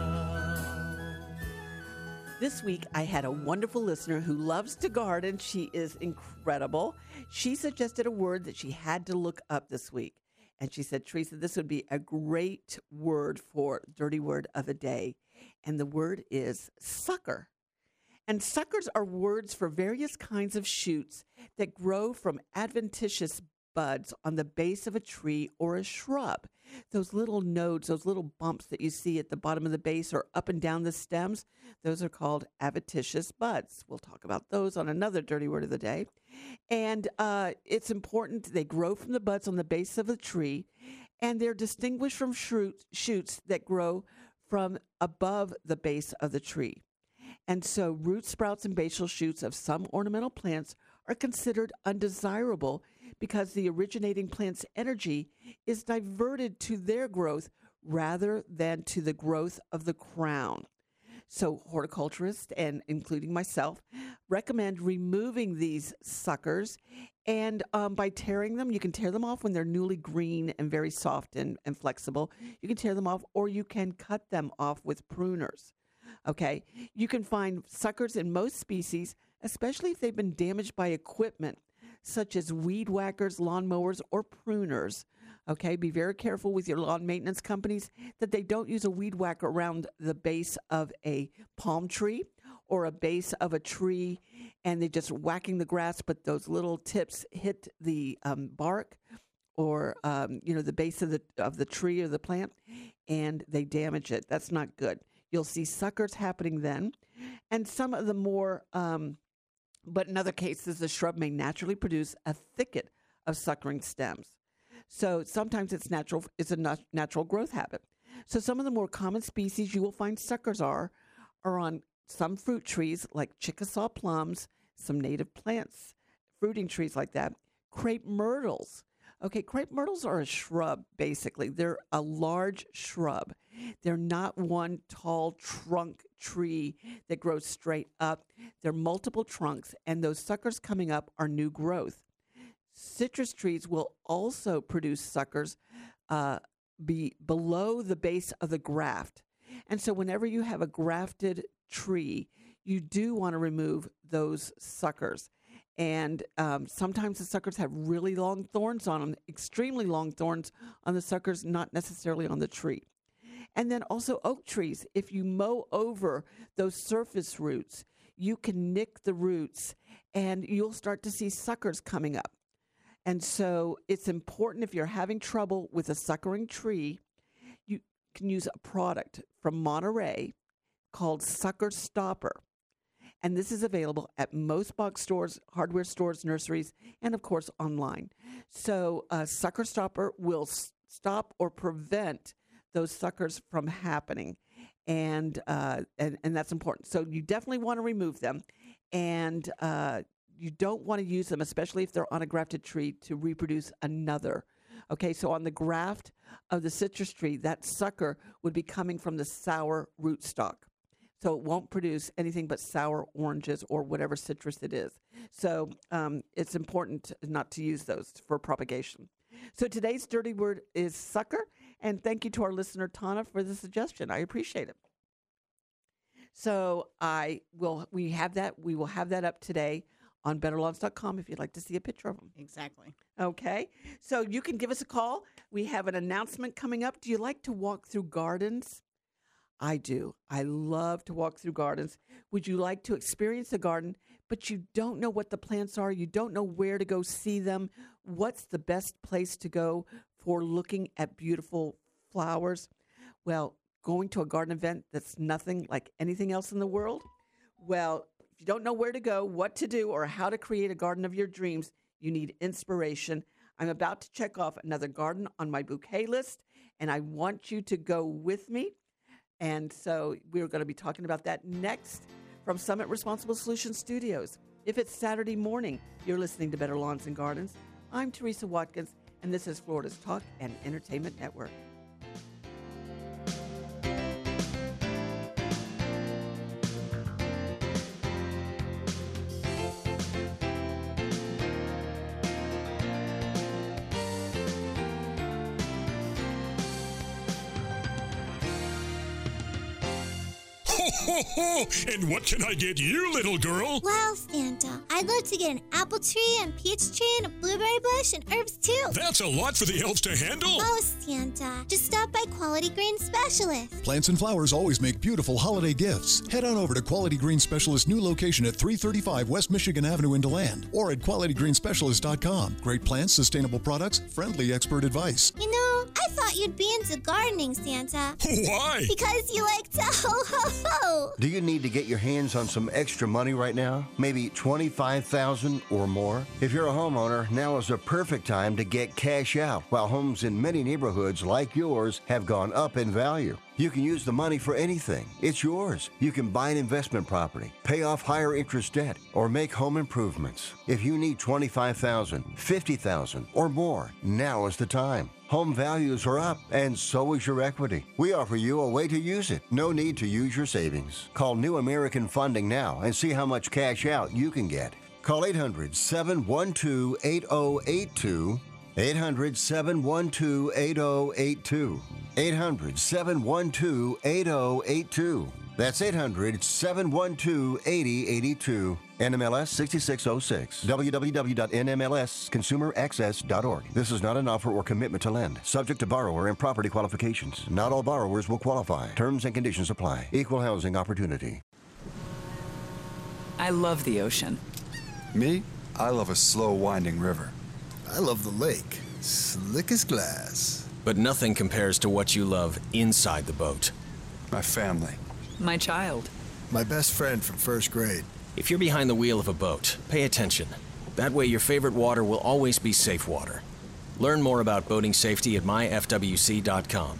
This week, I had a wonderful listener who loves to garden. She is incredible. She suggested a word that she had to look up this week. And she said, Teresa, this would be a great word for dirty word of the day. And the word is sucker. And suckers are words for various kinds of shoots that grow from adventitious buds on the base of a tree or a shrub. Those little nodes, those little bumps that you see at the bottom of the base or up and down the stems, those are called adventitious buds. We'll talk about those on another dirty word of the day. And it's important they grow from the buds on the base of a tree, and they're distinguished from shoots that grow from above the base of the tree. And so root sprouts and basal shoots of some ornamental plants are considered undesirable because the originating plant's energy is diverted to their growth rather than to the growth of the crown. So horticulturists, and including myself, recommend removing these suckers. And by tearing them, you can tear them off when they're newly green and very soft and flexible. You can tear them off, or you can cut them off with pruners. Okay, you can find suckers in most species, especially if they've been damaged by equipment, such as weed whackers, lawnmowers, or pruners. Okay, be very careful with your lawn maintenance companies that they don't use a weed whacker around the base of a palm tree or a base of a tree, and they're just whacking the grass, but those little tips hit the bark or the base of the tree or the plant, and they damage it. That's not good. You'll see suckers happening then. And some of the more, but in other cases, the shrub may naturally produce a thicket of suckering stems. So sometimes it's a natural growth habit. So some of the more common species you will find suckers are on some fruit trees like Chickasaw plums, some native plants, fruiting trees like that, crepe myrtles. Okay, crepe myrtles are a shrub, basically. They're a large shrub. They're not one tall trunk tree that grows straight up. They're multiple trunks, and those suckers coming up are new growth. Citrus trees will also produce suckers below the base of the graft. And so whenever you have a grafted tree, you do want to remove those suckers. And sometimes the suckers have really long thorns on them, extremely long thorns on the suckers, not necessarily on the tree. And then also oak trees. If you mow over those surface roots, you can nick the roots and you'll start to see suckers coming up. And so it's important if you're having trouble with a suckering tree, you can use a product from Monterey called Sucker Stopper. and this is available at most box stores, hardware stores, nurseries, and, of course, online. So Sucker Stopper will stop or prevent those suckers from happening, and that's important. So you definitely want to remove them, and you don't want to use them, especially if they're on a grafted tree, to reproduce another. Okay, so on the graft of the citrus tree, that sucker would be coming from the sour rootstock. So it won't produce anything but sour oranges or whatever citrus it is. So it's important not to use those for propagation. So today's dirty word is sucker. And thank you to our listener, Tana, for the suggestion. I appreciate it. So we will have that up today on betterlawns.com if you'd like to see a picture of them. Exactly. Okay. So you can give us a call. We have an announcement coming up. Do you like to walk through gardens? I do. I love to walk through gardens. Would you like to experience a garden, but you don't know what the plants are? You don't know where to go see them? What's the best place to go for looking at beautiful flowers? Well, going to a garden event that's nothing like anything else in the world? Well, if you don't know where to go, what to do, or how to create a garden of your dreams, you need inspiration. I'm about to check off another garden on my bouquet list, and I want you to go with me. And so we're going to be talking about that next from Summit Responsible Solution Studios. If it's Saturday morning, you're listening to Better Lawns and Gardens. I'm Teresa Watkins, and this is Florida's Talk and Entertainment Network. And what can I get you, little girl? Wow, Santa. I'd love to get an apple tree and peach tree and a blueberry bush and herbs, too. That's a lot for the elves to handle. Oh, Santa. Just stop by Quality Green Specialist. Plants and flowers always make beautiful holiday gifts. Head on over to Quality Green Specialist's new location at 335 West Michigan Avenue in DeLand or at qualitygreenspecialist.com. Great plants, sustainable products, friendly expert advice. You know, I thought you'd be into gardening, Santa. Why? Because you like to ho, ho, ho. Do you need to get your hands on some extra money right now? Maybe $25,000 or more? If you're a homeowner, now is the perfect time to get cash out while homes in many neighborhoods like yours have gone up in value. You can use the money for anything. It's yours. You can buy an investment property, pay off higher interest debt, or make home improvements. If you need $25,000, $50,000, or more, now is the time. Home values are up, and so is your equity. We offer you a way to use it. No need to use your savings. Call New American Funding now and see how much cash out you can get. Call 800-712-8082. 800-712-8082. 800-712-8082. That's 800-712-8082. NMLS 6606. www.nmlsconsumeraccess.org. This is not an offer or commitment to lend. Subject to borrower and property qualifications. Not all borrowers will qualify. Terms and conditions apply. Equal housing opportunity. I love the ocean. Me? I love a slow winding river. I love the lake. Slick as glass. But nothing compares to what you love inside the boat. My family. My child. My best friend from first grade. If you're behind the wheel of a boat, pay attention. That way your favorite water will always be safe water. Learn more about boating safety at myfwc.com.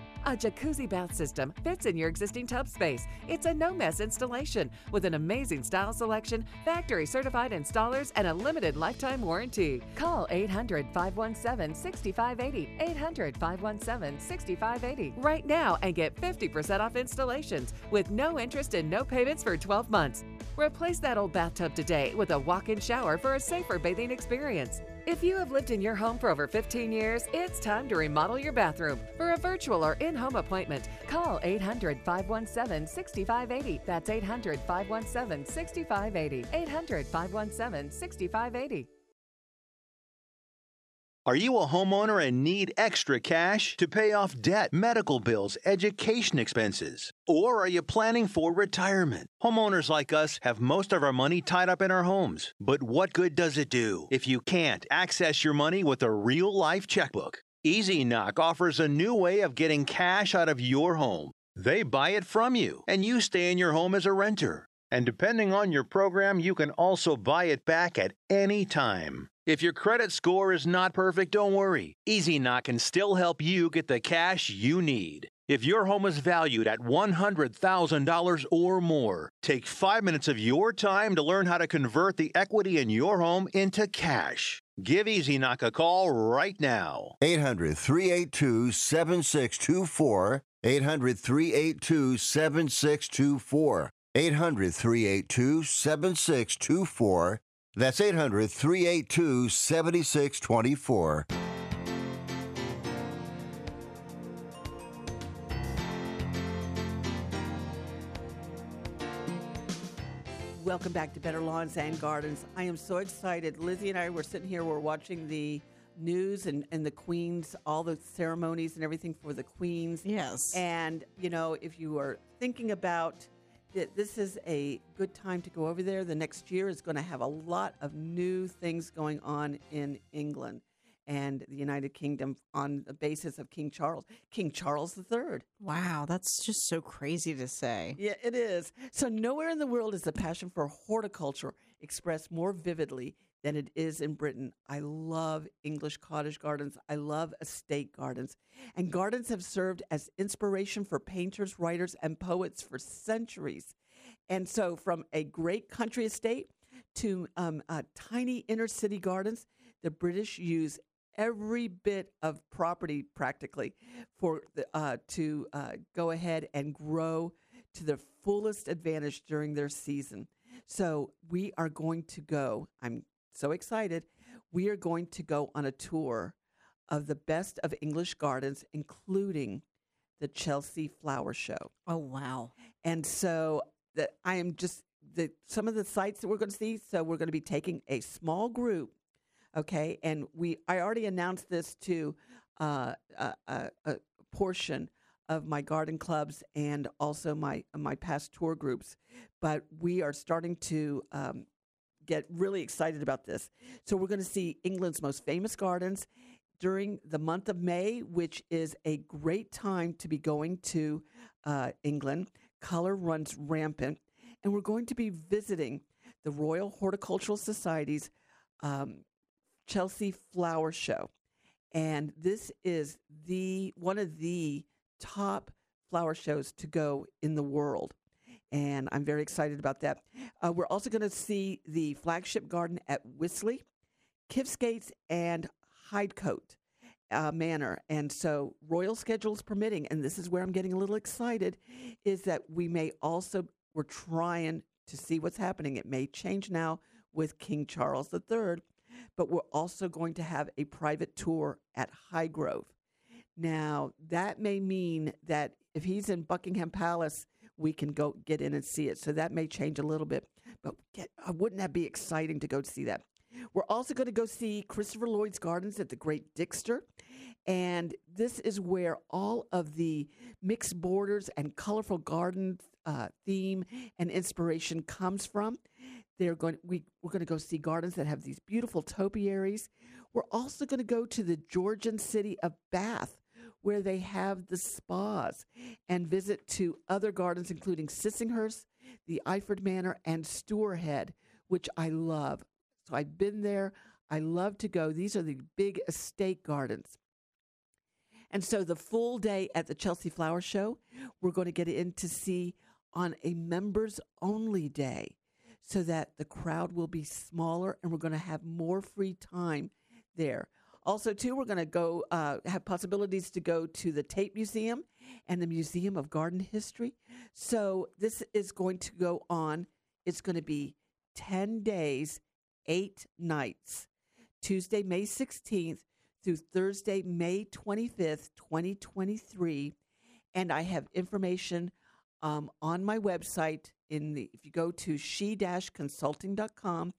A jacuzzi bath system fits in your existing tub space. It's a no-mess installation with an amazing style selection, factory-certified installers, and a limited lifetime warranty. Call 800-517-6580, 800-517-6580 right now and get 50% off installations with no interest and no payments for 12 months. Replace that old bathtub today with a walk-in shower for a safer bathing experience. If you have lived in your home for over 15 years, it's time to remodel your bathroom. For a virtual or in-home appointment, call 800-517-6580. That's 800-517-6580. 800-517-6580. Are you a homeowner and need extra cash to pay off debt, medical bills, education expenses? Or are you planning for retirement? Homeowners like us have most of our money tied up in our homes. But what good does it do if you can't access your money with a real-life checkbook? EasyKnock offers a new way of getting cash out of your home. They buy it from you, and you stay in your home as a renter. And depending on your program, you can also buy it back at any time. If your credit score is not perfect, don't worry. EasyKnock can still help you get the cash you need. If your home is valued at $100,000 or more, take 5 minutes of your time to learn how to convert the equity in your home into cash. Give EasyKnock a call right now. 800-382-7624. 800-382-7624. 800-382-7624. That's 800-382-7624. Welcome back to Better Lawns and Gardens. I am so excited. Lizzie and I were sitting here, we're watching the news and the Queen's, all the ceremonies and everything for the Queen's. Yes. And, you know, if you are thinking about this is a good time to go over there. The next year is going to have a lot of new things going on in England and the United Kingdom on the basis of King Charles III. Wow, that's just so crazy to say. Yeah, it is. So nowhere in the world is the passion for horticulture expressed more vividly than it is in Britain. I love English cottage gardens. I love estate gardens. And gardens have served as inspiration for painters, writers, and poets for centuries. And so from a great country estate to tiny inner city gardens, the British use every bit of property practically for to go ahead and grow to their fullest advantage during their season. So we are going to go, I'm so excited. We are going to go on a tour of the best of English gardens, including the Chelsea Flower Show. Oh, wow. And so some of the sites that we're going to see. So we're going to be taking a small group, okay? And I already announced this to a portion of my garden clubs and also my past tour groups. But we are starting to get really excited about this. So we're going to see England's most famous gardens during the month of May, which is a great time to be going to England. Color runs rampant. And we're going to be visiting the Royal Horticultural Society's Chelsea Flower Show. And this is one of the top flower shows to go in the world. And I'm very excited about that. We're also going to see the flagship garden at Wisley, Kifsgates, and Highgrove Manor. And so royal schedules permitting, and this is where I'm getting a little excited, is that we're trying to see what's happening. It may change now with King Charles III, but we're also going to have a private tour at Highgrove. Now, that may mean that if he's in Buckingham Palace, we can go get in and see it. So that may change a little bit, but wouldn't that be exciting to go see that? We're also going to go see Christopher Lloyd's Gardens at the Great Dixter. And this is where all of the mixed borders and colorful garden theme and inspiration comes from. We're going to go see gardens that have these beautiful topiaries. We're also going to go to the Georgian city of Bath, where they have the spas, and visit to other gardens, including Sissinghurst, the Iford Manor, and Stourhead, which I love. So I've been there. I love to go. These are the big estate gardens. And so the full day at the Chelsea Flower Show, we're going to get in to see on a members-only day so that the crowd will be smaller and we're going to have more free time there. Also, too, we're going to go have possibilities to go to the Tate Museum and the Museum of Garden History. So this is going to go on. It's going to be 10 days, 8 nights, Tuesday, May 16th through Thursday, May 25th, 2023. And I have information on my website. If you go to she-consulting.com,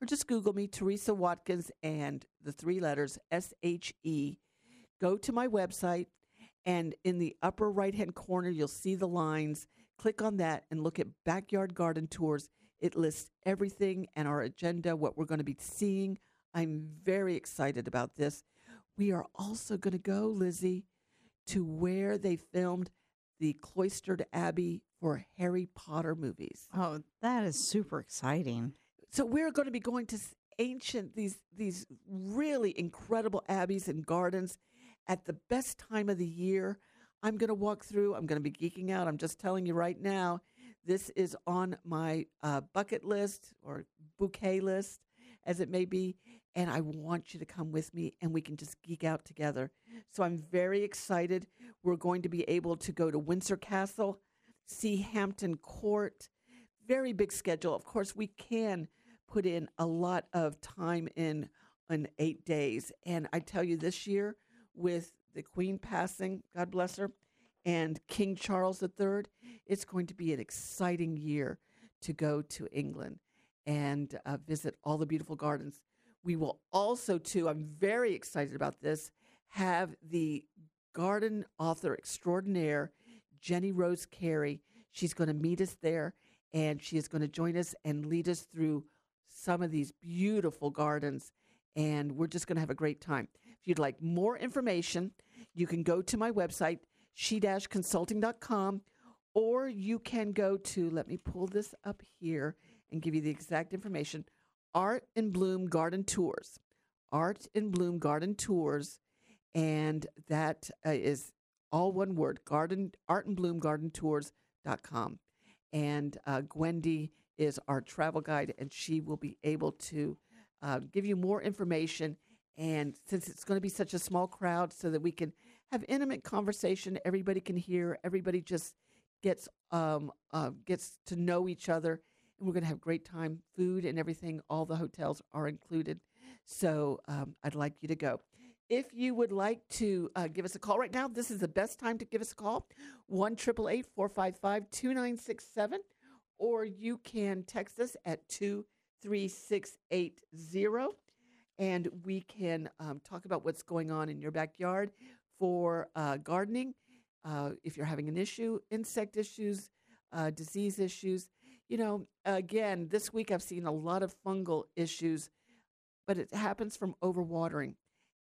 or just Google me, Teresa Watkins, and the three letters, SHE. Go to my website, and in the upper right-hand corner, you'll see the lines. Click on that and look at Backyard Garden Tours. It lists everything and our agenda, what we're going to be seeing. I'm very excited about this. We are also going to go, Lizzie, to where they filmed the Cloistered Abbey for Harry Potter movies. Oh, that is super exciting. So we're going to be going to ancient, these really incredible abbeys and gardens at the best time of the year. I'm going to walk through. I'm going to be geeking out. I'm just telling you right now, this is on my bucket list or bouquet list, as it may be. And I want you to come with me, and we can just geek out together. So I'm very excited. We're going to be able to go to Windsor Castle, see Hampton Court. Very big schedule. Of course, we can put in a lot of time in 8 days. And I tell you, this year, with the Queen passing, God bless her, and King Charles III, it's going to be an exciting year to go to England and visit all the beautiful gardens. We will also, too, I'm very excited about this, have the garden author extraordinaire, Jenny Rose Carey. She's going to meet us there, and she is going to join us and lead us through some of these beautiful gardens, and we're just going to have a great time. If you'd like more information, you can go to my website, she-consulting.com, or you can go to, let me pull this up here and give you the exact information, Art in Bloom Garden Tours. Art in Bloom Garden Tours. And that is all one word, artandbloomgardentours.com. And Gwendy is our travel guide, and she will be able to give you more information. And since it's going to be such a small crowd, so that we can have intimate conversation, everybody can hear, everybody just gets to know each other. We're going to have a great time. Food and everything, all the hotels are included. So I'd like you to go. If you would like to give us a call right now, this is the best time to give us a call, 1-888-455-2967, or you can text us at 23680, and we can talk about what's going on in your backyard for gardening, if you're having an issue, insect issues, disease issues. You know, again, this week I've seen a lot of fungal issues, but it happens from overwatering.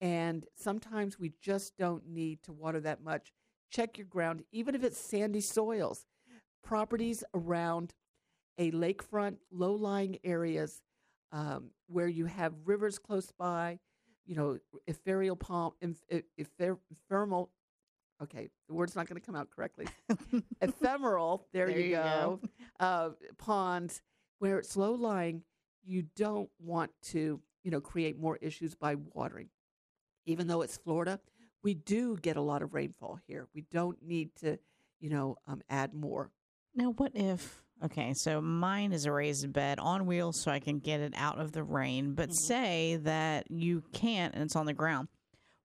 And sometimes we just don't need to water that much. Check your ground, even if it's sandy soils. Properties around a lakefront, low-lying areas where you have rivers close by, you know, ephemeral, there you go. Ponds where it's low-lying, you don't want to, you know, create more issues by watering. Even though it's Florida, we do get a lot of rainfall here. We don't need to, you know, add more. Now, what if, okay, so mine is a raised bed on wheels so I can get it out of the rain, but say that you can't and it's on the ground.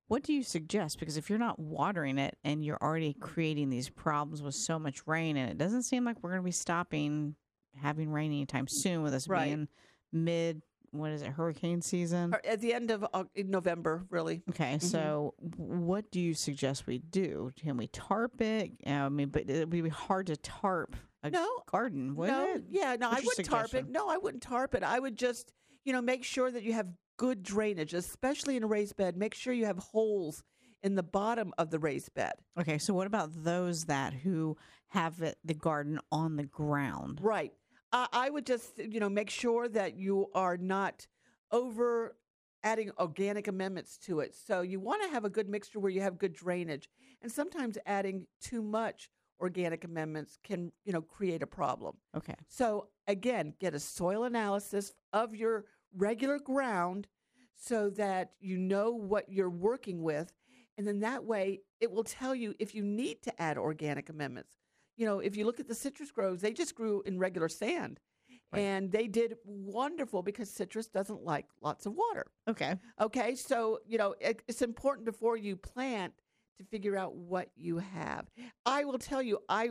What do you suggest? Because if you're not watering it and you're already creating these problems with so much rain, and it doesn't seem like we're going to be stopping having rain anytime soon with us being mid, what is it, hurricane season? At the end of November, really. Okay, so what do you suggest we do? Can we tarp it? I mean, but it would be hard to tarp a garden, wouldn't it? Yeah, no, I wouldn't tarp it. I would just, you know, make sure that you have good drainage, especially in a raised bed. Make sure you have holes in the bottom of the raised bed. Okay, so what about those who have the garden on the ground? Right. I would just, you know, make sure that you are not over adding organic amendments to it. So you want to have a good mixture where you have good drainage. And sometimes adding too much organic amendments can, you know, create a problem. Okay. So, again, get a soil analysis of your regular ground so that you know what you're working with. And then that way it will tell you if you need to add organic amendments. You know, if you look at the citrus groves, they just grew in regular sand. Right. And they did wonderful because citrus doesn't like lots of water. Okay. Okay. So, you know, it's important before you plant to figure out what you have. I will tell you, I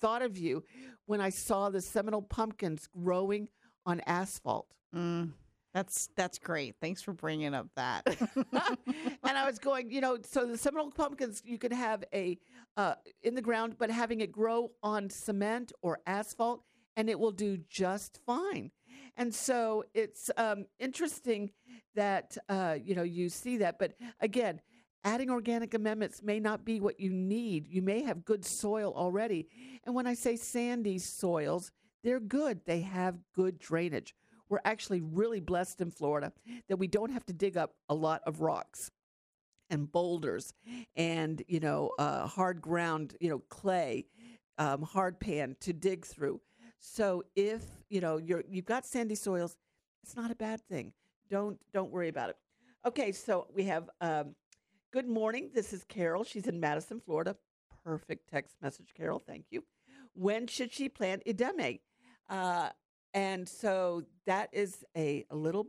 thought of you when I saw the Seminole pumpkins growing on asphalt. Mm. That's great. Thanks for bringing up that. And I was going, so the Seminole pumpkins, you could have a in the ground, but having it grow on cement or asphalt, and it will do just fine. And so it's interesting that, you see that. But again, adding organic amendments may not be what you need. You may have good soil already. And when I say sandy soils, they're good. They have good drainage. We're actually really blessed in Florida that we don't have to dig up a lot of rocks and boulders and, hard ground, clay, hard pan to dig through. So if, you've got sandy soils, it's not a bad thing. Don't worry about it. Okay, so we have good morning. This is Carol. She's in Madison, Florida. Perfect text message, Carol. Thank you. When should she plant edamame? And so that is a little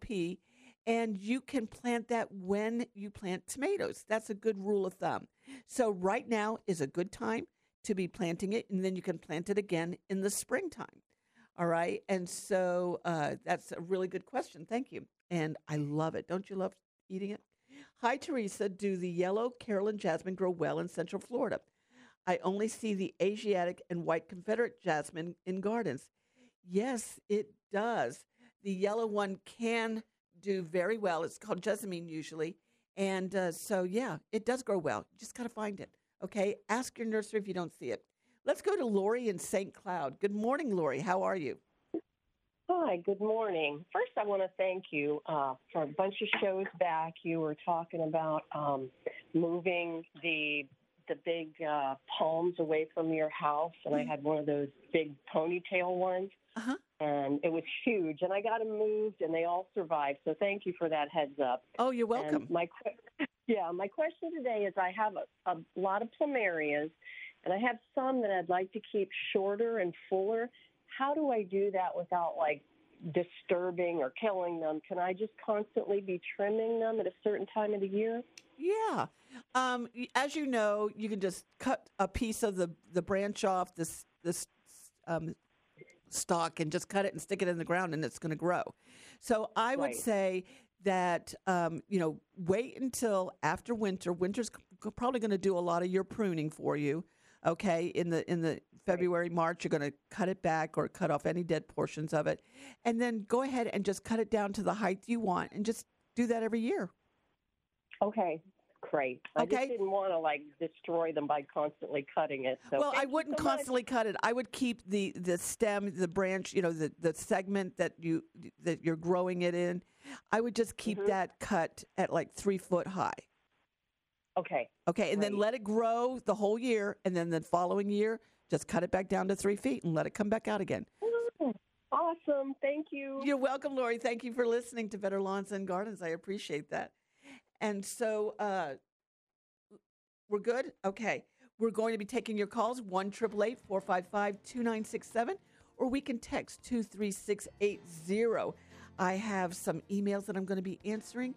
pea, and you can plant that when you plant tomatoes. That's a good rule of thumb. So right now is a good time to be planting it, and then you can plant it again in the springtime. All right, and so that's a really good question. Thank you, and I love it. Don't you love eating it? Hi, Teresa. Do the yellow Carol and jasmine grow well in Central Florida? I only see the Asiatic and white Confederate jasmine in gardens. Yes, it does. The yellow one can do very well. It's called jessamine usually. And so, yeah, it does grow well. You just got to find it. Okay, ask your nursery if you don't see it. Let's go to Lori in St. Cloud. Good morning, Lori. How are you? Hi, good morning. First, I want to thank you for a bunch of shows back. You were talking about moving the big palms away from your house, and I had one of those big ponytail ones, and it was huge, and I got them moved, and they all survived, so thank you for that heads up. Oh, you're welcome. And my question today is I have a lot of plumerias, and I have some that I'd like to keep shorter and fuller. How do I do that without, disturbing or killing them? Can I just constantly be trimming them at a certain time of the year? Yeah. As you know, you can just cut a piece of the branch off this stalk and just cut it and stick it in the ground, and it's going to grow. So I would say that, wait until after winter. Winter's probably going to do a lot of your pruning for you. Okay, in the February, March, you're going to cut it back or cut off any dead portions of it. And then go ahead and just cut it down to the height you want and just do that every year. Okay, great. I just didn't want to, destroy them by constantly cutting it. So well, I wouldn't constantly cut it. I would keep the stem, the branch, the segment that you're growing it in. I would just keep that cut at 3 foot high. Okay. Okay, and then let it grow the whole year, and then the following year, just cut it back down to 3 feet and let it come back out again. Awesome. Thank you. You're welcome, Lori. Thank you for listening to Better Lawns and Gardens. I appreciate that. And so we're good? Okay. We're going to be taking your calls, 1-888-455-2967, or we can text 23680. I have some emails that I'm going to be answering.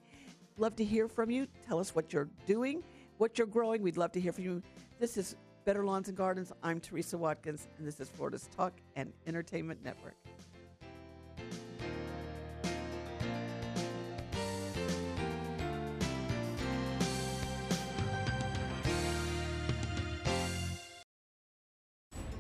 Love to hear from you. Tell us what you're doing, what you're growing. We'd love to hear from you. This is Better Lawns and Gardens. I'm Teresa Watkins, and this is Florida's Talk and Entertainment Network.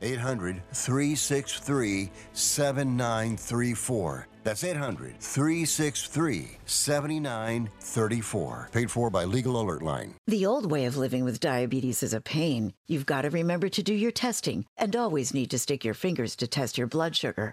800-363-7934. That's 800-363-7934. Paid for by Legal Alert Line. The old way of living with diabetes is a pain. You've got to remember to do your testing and always need to stick your fingers to test your blood sugar.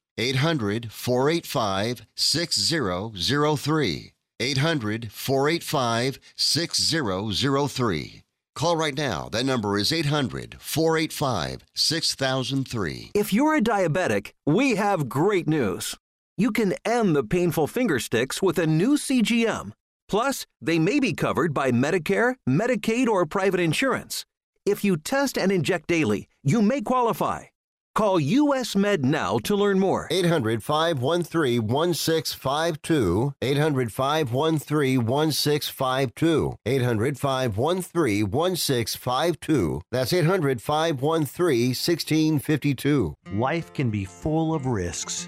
800-485-6003. 800-485-6003. Call right now. That number is 800-485-6003. If you're a diabetic, we have great news. You can end the painful finger sticks with a new CGM. Plus, they may be covered by Medicare, Medicaid, or private insurance. If you test and inject daily, you may qualify. Call U.S. Med now to learn more. 800-513-1652. 800-513-1652. 800-513-1652. That's 800-513-1652. Life can be full of risks.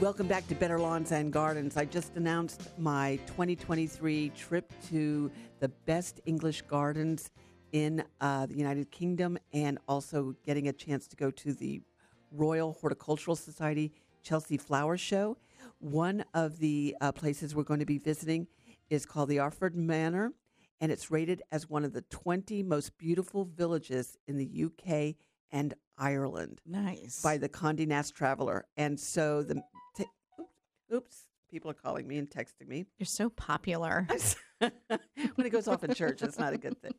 Welcome back to Better Lawns and Gardens. I just announced my 2023 trip to the best English gardens in the United Kingdom, and also getting a chance to go to the Royal Horticultural Society Chelsea Flower Show. One of the places we're going to be visiting is called the Iford Manor, and it's rated as one of the 20 most beautiful villages in the UK and Ireland. Nice. By the Condé Nast Traveler. And so the people are calling me and texting me. You're so popular. When it goes off in church, it's not a good thing.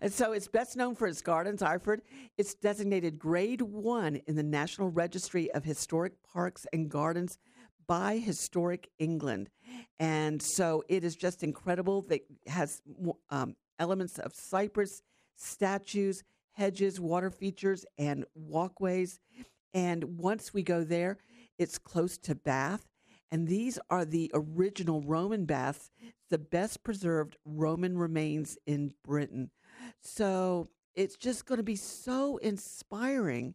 And so it's best known for its gardens, Iford. It's designated Grade 1 in the National Registry of Historic Parks and Gardens by Historic England. And so it is just incredible. It has elements of cypress, statues, hedges, water features, and walkways. And once we go there, it's close to Bath. And these are the original Roman baths, the best preserved Roman remains in Britain. So it's just going to be so inspiring.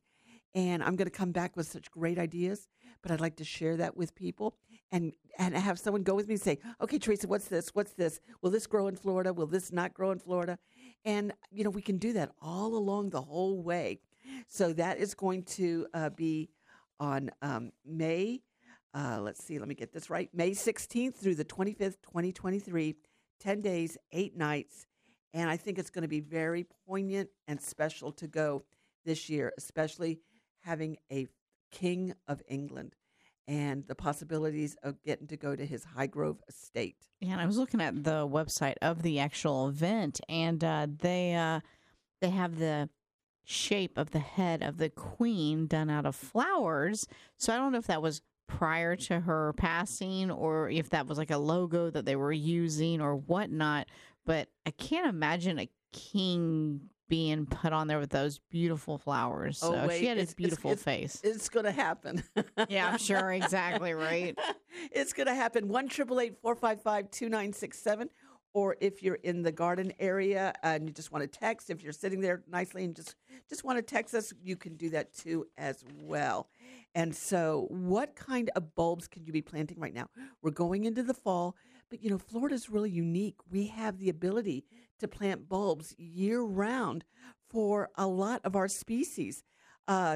And I'm going to come back with such great ideas, but I'd like to share that with people and have someone go with me and say, okay, Teresa, what's this? What's this? Will this grow in Florida? Will this not grow in Florida? And, you know, we can do that all along the whole way. So that is going to be on May, May 16th through the 25th, 2023, 10 days, 8 nights. And I think it's going to be very poignant and special to go this year, especially having a King of England and the possibilities of getting to go to his Highgrove estate. And I was looking at the website of the actual event, and they have the shape of the head of the queen done out of flowers. So I don't know if that was prior to her passing or if that was like a logo that they were using or whatnot, but I can't imagine a king being put on there with those beautiful flowers. So she had a beautiful face. It's going to happen. Yeah, I'm sure. Exactly right. It's going to happen. 1-888-455-2967. Or if you're in the garden area and you just want to text, if you're sitting there nicely and just want to text us, you can do that too as well. And so what kind of bulbs can you be planting right now? We're going into the fall, but, you know, Florida's really unique. We have the ability to plant bulbs year-round for a lot of our species.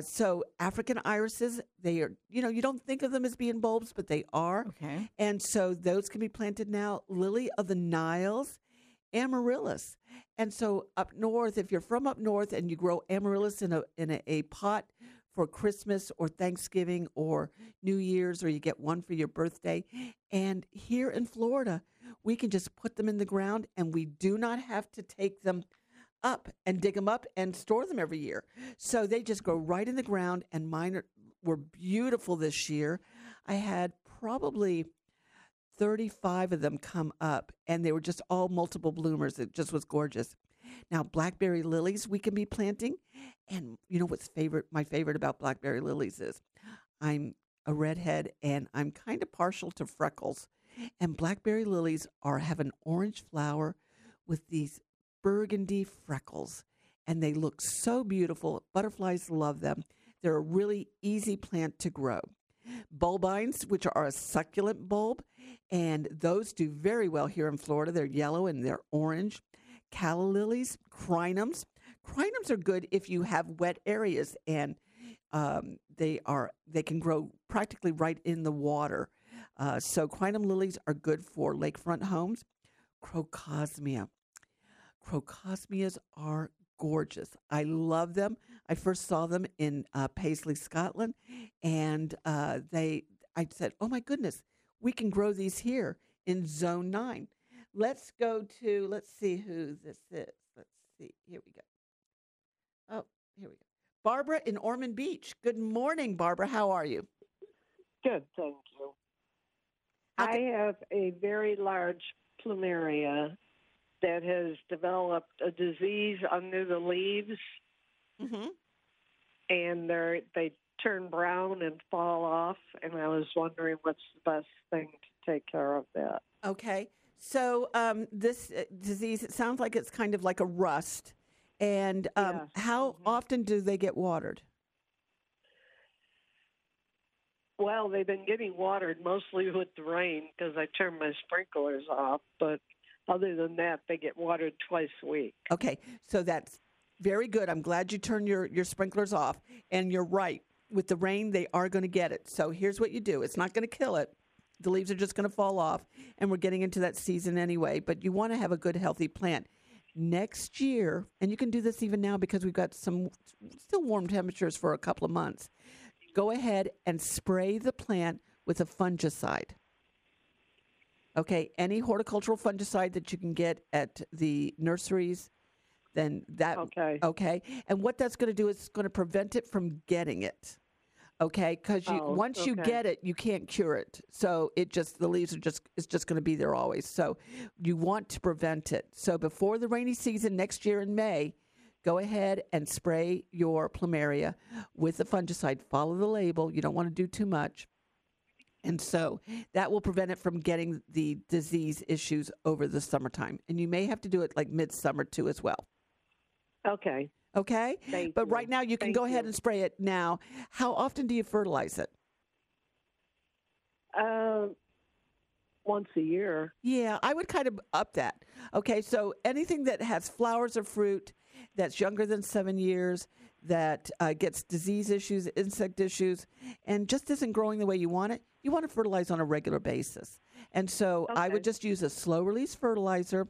So African irises, they are, you know, you don't think of them as being bulbs, but they are. Okay. And so those can be planted now. Lily of the Niles, amaryllis. And so up north, if you're from up north and you grow amaryllis in a pot for Christmas or Thanksgiving or New Year's, or you get one for your birthday. And here in Florida, we can just put them in the ground, and we do not have to take them up and dig them up and store them every year. So they just go right in the ground, and mine were beautiful this year. I had probably 35 of them come up, and they were just all multiple bloomers. It just was gorgeous. Now, blackberry lilies we can be planting. And you know what's my favorite about blackberry lilies is? I'm a redhead, and I'm kind of partial to freckles. And blackberry lilies have an orange flower with these burgundy freckles, and they look so beautiful. Butterflies love them. They're a really easy plant to grow. Bulbines, which are a succulent bulb, and those do very well here in Florida. They're yellow and they're orange. Calla lilies, crinums. Crinums are good if you have wet areas, and they can grow practically right in the water. So crinum lilies are good for lakefront homes. Crocosmia. Crocosmias are gorgeous. I love them. I first saw them in Paisley, Scotland, and I said, oh my goodness, we can grow these here in Zone 9. Let's go to, here we go. Barbara in Ormond Beach. Good morning, Barbara. How are you? Good, thank you. I have a very large plumeria that has developed a disease under the leaves, mm-hmm. and they turn brown and fall off, and I was wondering what's the best thing to take care of that. Okay. So this disease, it sounds like it's kind of like a rust. And how often do they get watered? Well, they've been getting watered mostly with the rain because I turn my sprinklers off. But other than that, they get watered twice a week. Okay, so that's very good. I'm glad you turned your sprinklers off. And you're right. With the rain, they are going to get it. So here's what you do. It's not going to kill it. The leaves are just going to fall off, and we're getting into that season anyway. But you want to have a good, healthy plant. Next year, and you can do this even now because we've got some still warm temperatures for a couple of months, go ahead and spray the plant with a fungicide. Okay, any horticultural fungicide that you can get at the nurseries, then that. Okay. And what that's going to do is it's going to prevent it from getting it. Okay, because once you get it, you can't cure it. So it just, the leaves are just, it's just going to be there always. So you want to prevent it. So before the rainy season next year in May, go ahead and spray your plumeria with the fungicide. Follow the label. You don't want to do too much. And so that will prevent it from getting the disease issues over the summertime. And you may have to do it like midsummer too as well. Okay. Okay? Thank you. Right now you can go ahead and spray it now. How often do you fertilize it? Once a year. Yeah, I would kind of up that. Okay, so anything that has flowers or fruit that's younger than 7 years, that gets disease issues, insect issues, and just isn't growing the way you want it, you want to fertilize on a regular basis. And so I would just use a slow-release fertilizer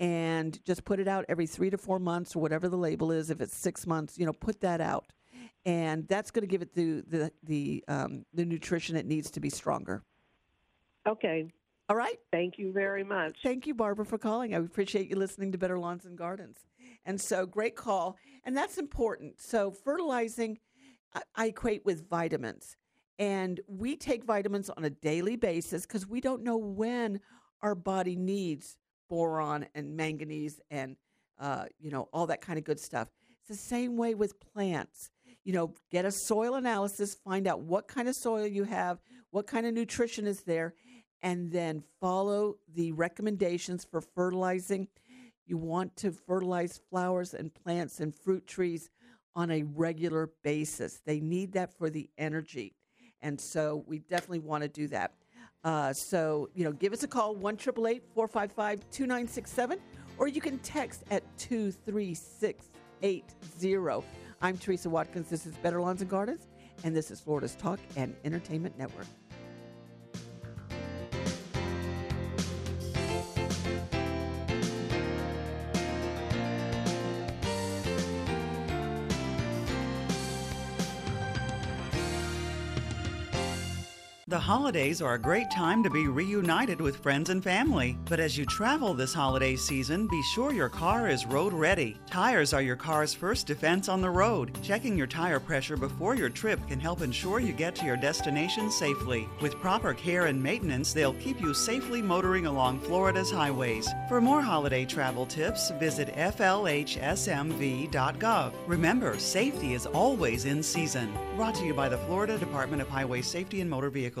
and just put it out every 3 to 4 months or whatever the label is. If it's 6 months, you know, put that out. And that's going to give it the nutrition it needs to be stronger. Okay. All right. Thank you very much. Thank you, Barbara, for calling. I appreciate you listening to Better Lawns and Gardens. And so great call. And that's important. So fertilizing, I equate with vitamins. And we take vitamins on a daily basis because we don't know when our body needs boron and manganese and, you know, all that kind of good stuff. It's the same way with plants. You know, get a soil analysis, find out what kind of soil you have, what kind of nutrition is there, and then follow the recommendations for fertilizing. You want to fertilize flowers and plants and fruit trees on a regular basis. They need that for the energy. And so we definitely want to do that. So, you know, give us a call, 1-888-455-2967, or you can text at 23680. I'm Teresa Watkins. This is Better Lawns and Gardens, and this is Florida's Talk and Entertainment Network. The holidays are a great time to be reunited with friends and family. But as you travel this holiday season, be sure your car is road ready. Tires are your car's first defense on the road. Checking your tire pressure before your trip can help ensure you get to your destination safely. With proper care and maintenance, they'll keep you safely motoring along Florida's highways. For more holiday travel tips, visit flhsmv.gov. Remember, safety is always in season. Brought to you by the Florida Department of Highway Safety and Motor Vehicles.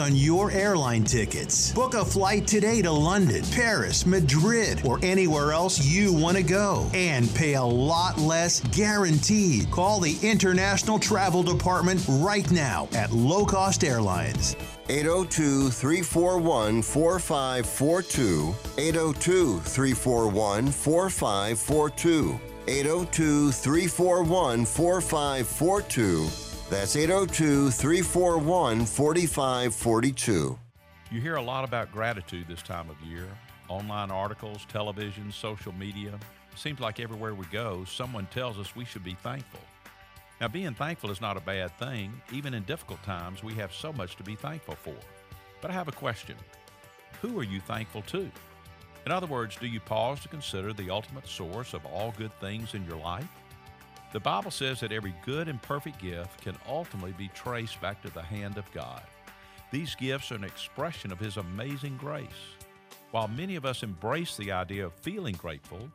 on your airline tickets. Book a flight today to London, Paris, Madrid, or anywhere else you want to go and pay a lot less guaranteed. Call the International Travel Department right now at Low Cost Airlines. 802-341-4542, 802-341-4542, 802-341-4542. That's 802-341-4542. You hear a lot about gratitude this time of year. Online articles, television, social media. It seems like everywhere we go, someone tells us we should be thankful. Now, being thankful is not a bad thing. Even in difficult times, we have so much to be thankful for. But I have a question. Who are you thankful to? In other words, do you pause to consider the ultimate source of all good things in your life? The Bible says that every good and perfect gift can ultimately be traced back to the hand of God. These gifts are an expression of His amazing grace. While many of us embrace the idea of feeling grateful,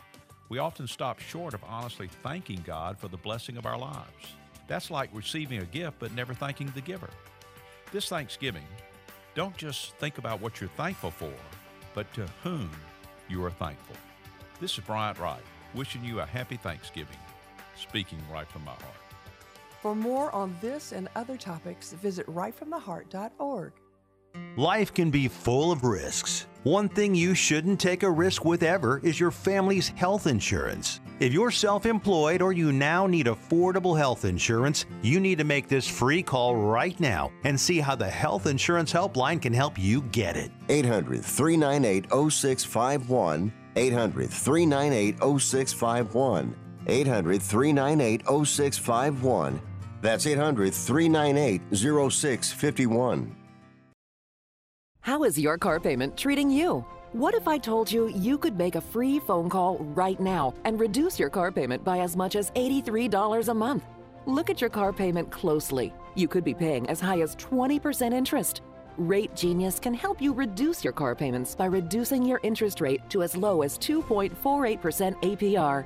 we often stop short of honestly thanking God for the blessing of our lives. That's like receiving a gift but never thanking the giver. This Thanksgiving, don't just think about what you're thankful for, but to whom you are thankful. This is Bryant Wright, wishing you a happy Thanksgiving, speaking right from my heart. For more on this and other topics, visit rightfromtheheart.org. Life can be full of risks. One thing you shouldn't take a risk with ever is your family's health insurance. If you're self-employed or you now need affordable health insurance, you need to make this free call right now and see how the Health Insurance Helpline can help you get it. 800-398-0651, 800-398-0651, 800-398-0651. That's 800-398-0651. How is your car payment treating you? What if I told you you could make a free phone call right now and reduce your car payment by as much as $83 a month? Look at your car payment closely. You could be paying as high as 20% interest. Rate Genius can help you reduce your car payments by reducing your interest rate to as low as 2.48% APR.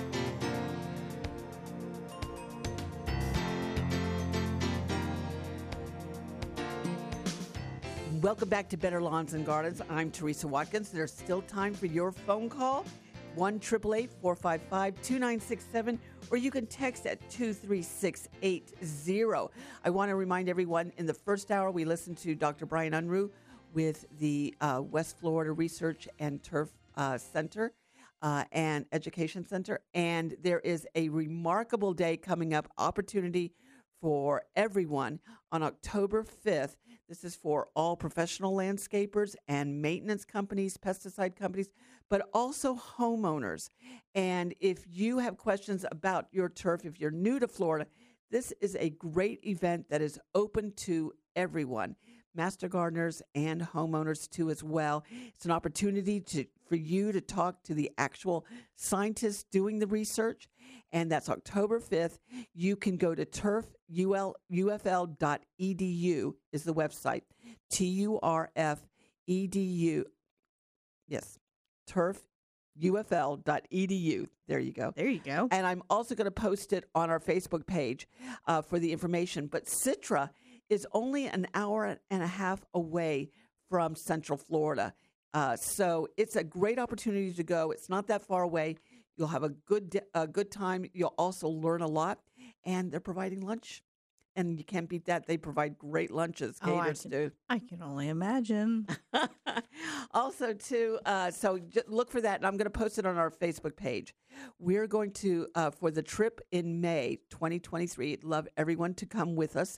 Welcome back to Better Lawns and Gardens. I'm Teresa Watkins. There's still time for your phone call, 1-888-455-2967, or you can text at 23680. I want to remind everyone, in the first hour, we listened to Dr. Brian Unruh with the West Florida Research and Turf Center and Education Center, and there is a remarkable day coming up, opportunity for everyone on October 5th. This is for all professional landscapers and maintenance companies, pesticide companies, but also homeowners. And if you have questions about your turf, if you're new to Florida, this is a great event that is open to everyone, master gardeners and homeowners too as well. It's an opportunity for you to talk to the actual scientists doing the research, and that's October 5th. You can go to turfufl.edu is the website, turf.edu. Yes, turfufl.edu. There you go. There you go. And I'm also going to post it on our Facebook page for the information. But Citra is only an hour and a half away from Central Florida. So it's a great opportunity to go. It's not that far away. You'll have a good time. You'll also learn a lot. And they're providing lunch. And you can't beat that. They provide great lunches. I can only imagine. Also, too, so look for that. And I'm going to post it on our Facebook page. We're going to, for the trip in May 2023, love everyone to come with us.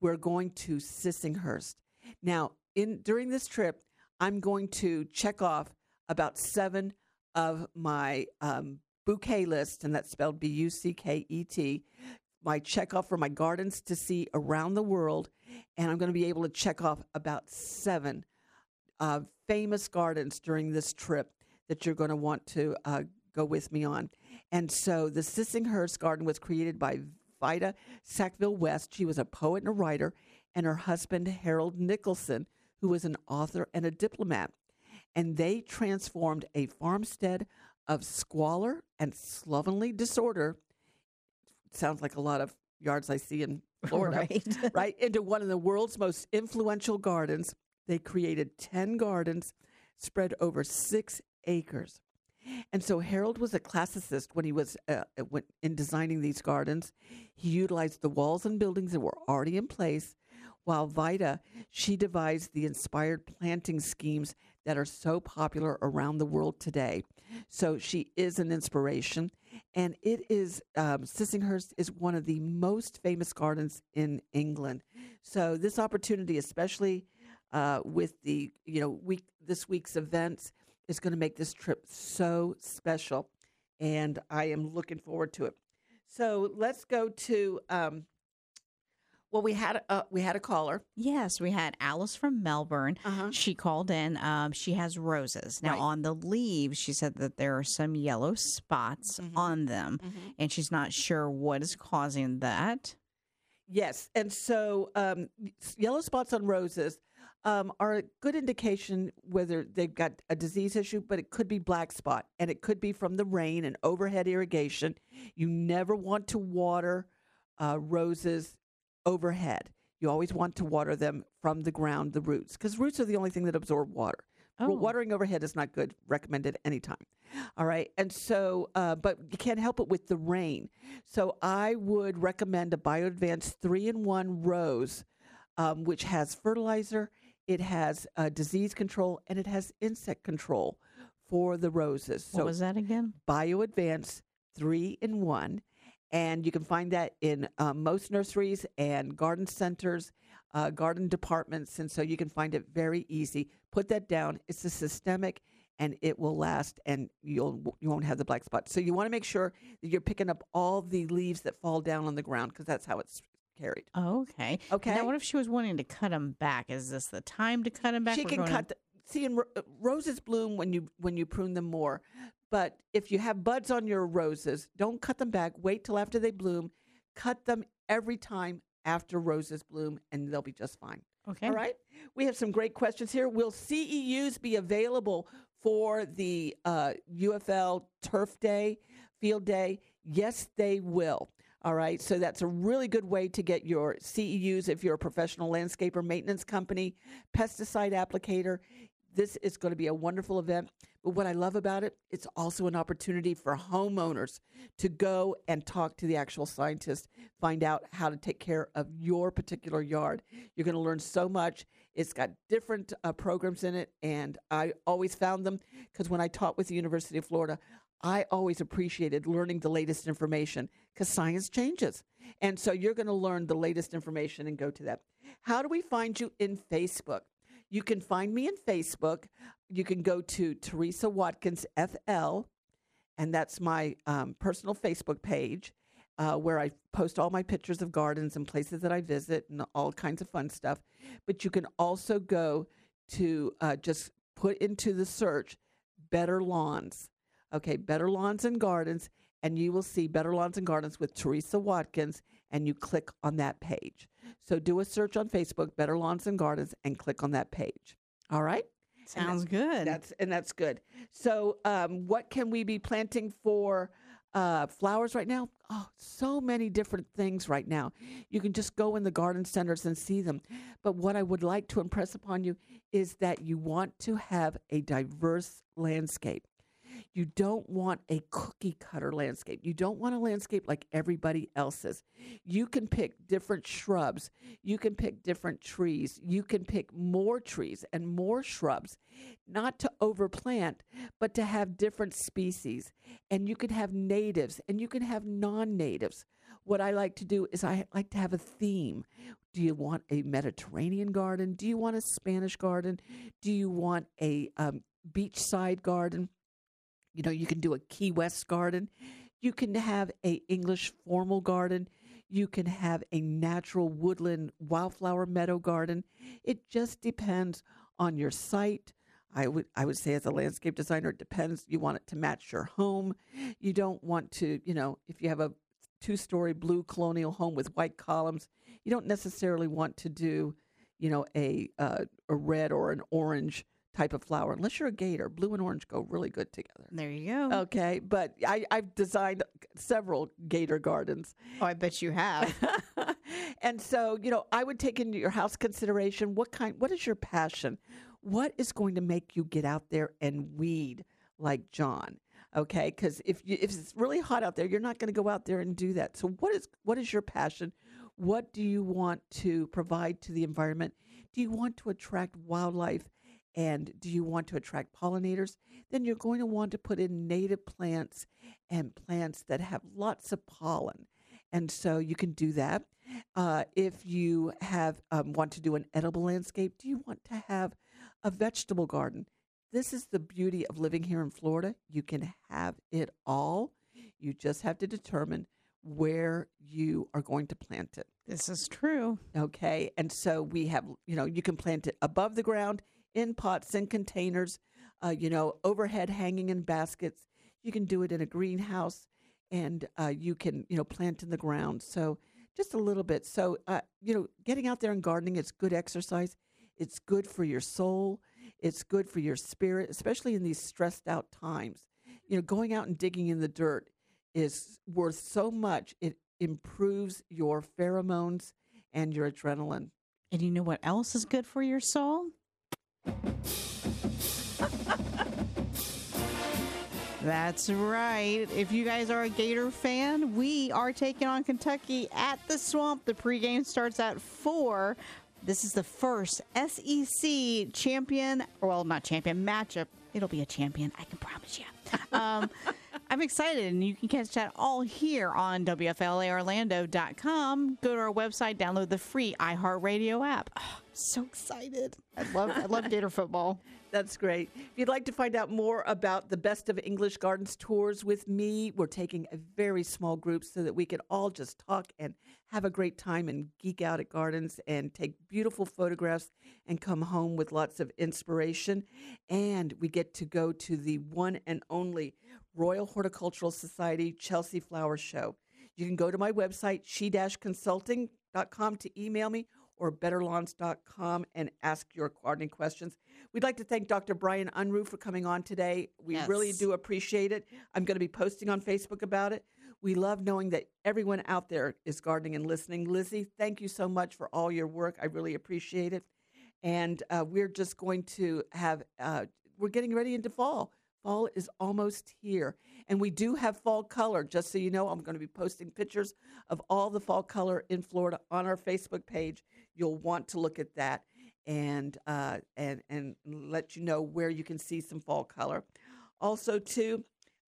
We're going to Sissinghurst. Now, during this trip, I'm going to check off about 7 of my bouquet list, and that's spelled B-U-C-K-E-T, my check off for my gardens to see around the world, and I'm going to be able to check off about 7 famous gardens during this trip that you're going to want to go with me on. And so the Sissinghurst Garden was created by Vida Sackville West. She was a poet and a writer, and her husband, Harold Nicholson, who was an author and a diplomat. And they transformed a farmstead of squalor and slovenly disorder. Sounds like a lot of yards I see in Florida, right? Into one of the world's most influential gardens. They created 10 gardens spread over 6 acres. And so Harold was a classicist when he was in designing these gardens. He utilized the walls and buildings that were already in place, while Vida, she devised the inspired planting schemes that are so popular around the world today. So she is an inspiration. And it is, Sissinghurst is one of the most famous gardens in England. So this opportunity, especially with the, this week's events, is going to make this trip so special. And I am looking forward to it. So let's go to, well, we had a caller. Yes, we had Alice from Melbourne. Uh-huh. She called in. She has roses. Now, on the leaves, she said that there are some yellow spots on them, and she's not sure what is causing that. Yes. And so yellow spots on roses are a good indication whether they've got a disease issue, but it could be black spot, and it could be from the rain and overhead irrigation. You never want to water roses overhead. You always want to water them from the ground, the roots, because roots are the only thing that absorb water. Oh. Well, watering overhead is not good, recommended anytime. All right. And so, but you can't help it with the rain. So I would recommend a BioAdvance 3-in-1 rose, which has fertilizer, it has disease control, and it has insect control for the roses. What was that again? BioAdvance 3-in-1. And you can find that in most nurseries and garden centers, garden departments. And so you can find it very easy. Put that down. It's a systemic, and it will last, and you won't have the black spot. So you want to make sure that you're picking up all the leaves that fall down on the ground, because that's how it's carried. Okay. Okay. Now, what if she was wanting to cut them back? Is this the time to cut them back? She can cut. Roses bloom when you prune them more. But if you have buds on your roses, don't cut them back. Wait till after they bloom. Cut them every time after roses bloom, and they'll be just fine. Okay. All right. We have some great questions here. Will CEUs be available for the UFL Turf Day, Field Day? Yes, they will. All right. So that's a really good way to get your CEUs if you're a professional landscaper, maintenance company, pesticide applicator. This is going to be a wonderful event. But what I love about it, it's also an opportunity for homeowners to go and talk to the actual scientist, find out how to take care of your particular yard. You're going to learn so much. It's got different programs in it, and I always found them because when I taught with the University of Florida, I always appreciated learning the latest information because science changes. And so you're going to learn the latest information and go to that. How do we find you in Facebook? You can find me in Facebook. You can go to Teresa Watkins FL, and that's my personal Facebook page where I post all my pictures of gardens and places that I visit and all kinds of fun stuff. But you can also go to just put into the search Better Lawns. Okay, Better Lawns and Gardens, and you will see Better Lawns and Gardens with Teresa Watkins, and you click on that page. So do a search on Facebook, Better Lawns and Gardens, and click on that page. All right? Sounds good. That's good. So what can we be planting for flowers right now? Oh, so many different things right now. You can just go in the garden centers and see them. But what I would like to impress upon you is that you want to have a diverse landscape. You don't want a cookie cutter landscape. You don't want a landscape like everybody else's. You can pick different shrubs. You can pick different trees. You can pick more trees and more shrubs, not to overplant, but to have different species. And you can have natives and you can have non-natives. What I like to do is I like to have a theme. Do you want a Mediterranean garden? Do you want a Spanish garden? Do you want a beachside garden? You know, you can do a Key West garden. You can have a English formal garden. You can have a natural woodland wildflower meadow garden. It just depends on your site. I would say as a landscape designer, it depends. You want it to match your home. You don't want to, you know, if you have a two-story blue colonial home with white columns, you don't necessarily want to do, you know, a red or an orange type of flower, unless you're a gator. Blue and orange go really good together. There you go. Okay, but I've designed several gator gardens. Oh, I bet you have. And so, you know, I would take into your house consideration what is your passion? What is going to make you get out there and weed like John? Okay, because if it's really hot out there, you're not going to go out there and do that. So what is your passion? What do you want to provide to the environment? Do you want to attract wildlife? And do you want to attract pollinators? Then you're going to want to put in native plants and plants that have lots of pollen. And so you can do that. If you have want to do an edible landscape, do you want to have a vegetable garden? This is the beauty of living here in Florida. You can have it all. You just have to determine where you are going to plant it. This is true. Okay. And so we have, you know, you can plant it above the ground, in pots and containers, you know, overhead hanging in baskets. You can do it in a greenhouse, and you can, you know, plant in the ground. So just a little bit. So, getting out there and gardening, it's good exercise. It's good for your soul. It's good for your spirit, especially in these stressed out times. You know, going out and digging in the dirt is worth so much. It improves your pheromones and your adrenaline. And you know what else is good for your soul? That's right. If you guys are a Gator fan, we are taking on Kentucky at the Swamp. The pregame starts at 4. This is the first SEC matchup. It'll be a champion, I can promise you. I'm excited, and you can catch that all here on WFLAorlando.com. Go to our website, download the free iHeartRadio app. Oh, so excited. I love Gator football. That's great. If you'd like to find out more about the Best of English Gardens tours with me, we're taking a very small group so that we can all just talk and have a great time and geek out at gardens and take beautiful photographs and come home with lots of inspiration. And we get to go to the one and only Royal Horticultural Society Chelsea Flower Show. You can go to my website, she-consulting.com, to email me, or betterlawns.com, and ask your gardening questions. We'd like to thank Dr. Brian Unruh for coming on today. We really do appreciate it. I'm going to be posting on Facebook about it. We love knowing that everyone out there is gardening and listening. Lizzie, thank you so much for all your work. I really appreciate it. And we're just going to we're getting ready into fall. Fall is almost here, and we do have fall color. Just so you know, I'm going to be posting pictures of all the fall color in Florida on our Facebook page. You'll want to look at that and let you know where you can see some fall color. Also, too,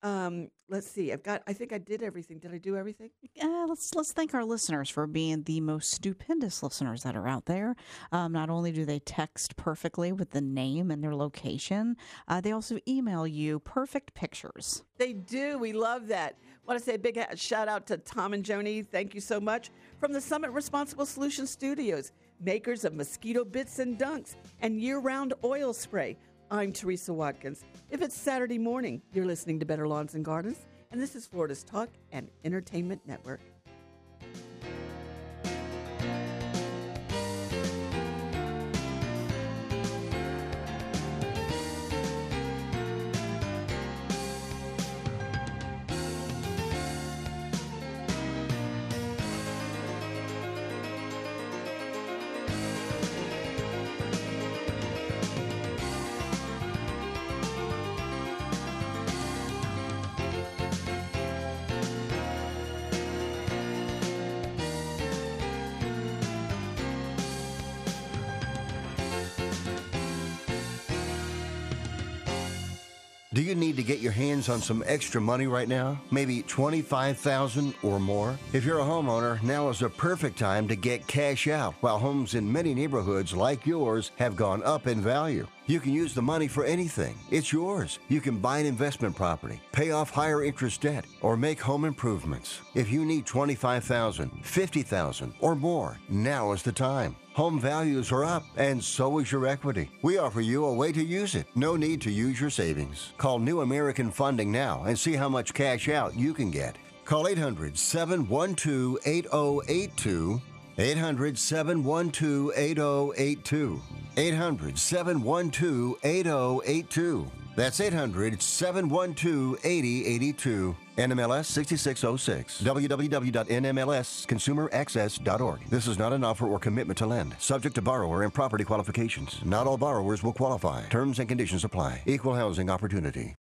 let's see. I think I did everything. Did I do everything? Let's thank our listeners for being the most stupendous listeners that are out there. Not only do they text perfectly with the name and their location, they also email you perfect pictures. They do. We love that. I want to say a big shout out to Tom and Joni. Thank you so much. From the Summit Responsible Solution Studios, makers of mosquito bits and dunks and year-round oil spray. I'm Teresa Watkins. If it's Saturday morning, you're listening to Better Lawns and Gardens, and this is Florida's Talk and Entertainment Network. Do you need to get your hands on some extra money right now? Maybe $25,000 or more? If you're a homeowner, now is the perfect time to get cash out while homes in many neighborhoods like yours have gone up in value. You can use the money for anything. It's yours. You can buy an investment property, pay off higher interest debt, or make home improvements. If you need $25,000, $50,000, or more, now is the time. Home values are up, and so is your equity. We offer you a way to use it. No need to use your savings. Call New American Funding now and see how much cash out you can get. Call 800-712-8082. 800-712-8082. 800-712-8082. That's 800-712-8082. NMLS 6606. www.nmlsconsumeraccess.org. This is not an offer or commitment to lend. Subject to borrower and property qualifications. Not all borrowers will qualify. Terms and conditions apply. Equal housing opportunity.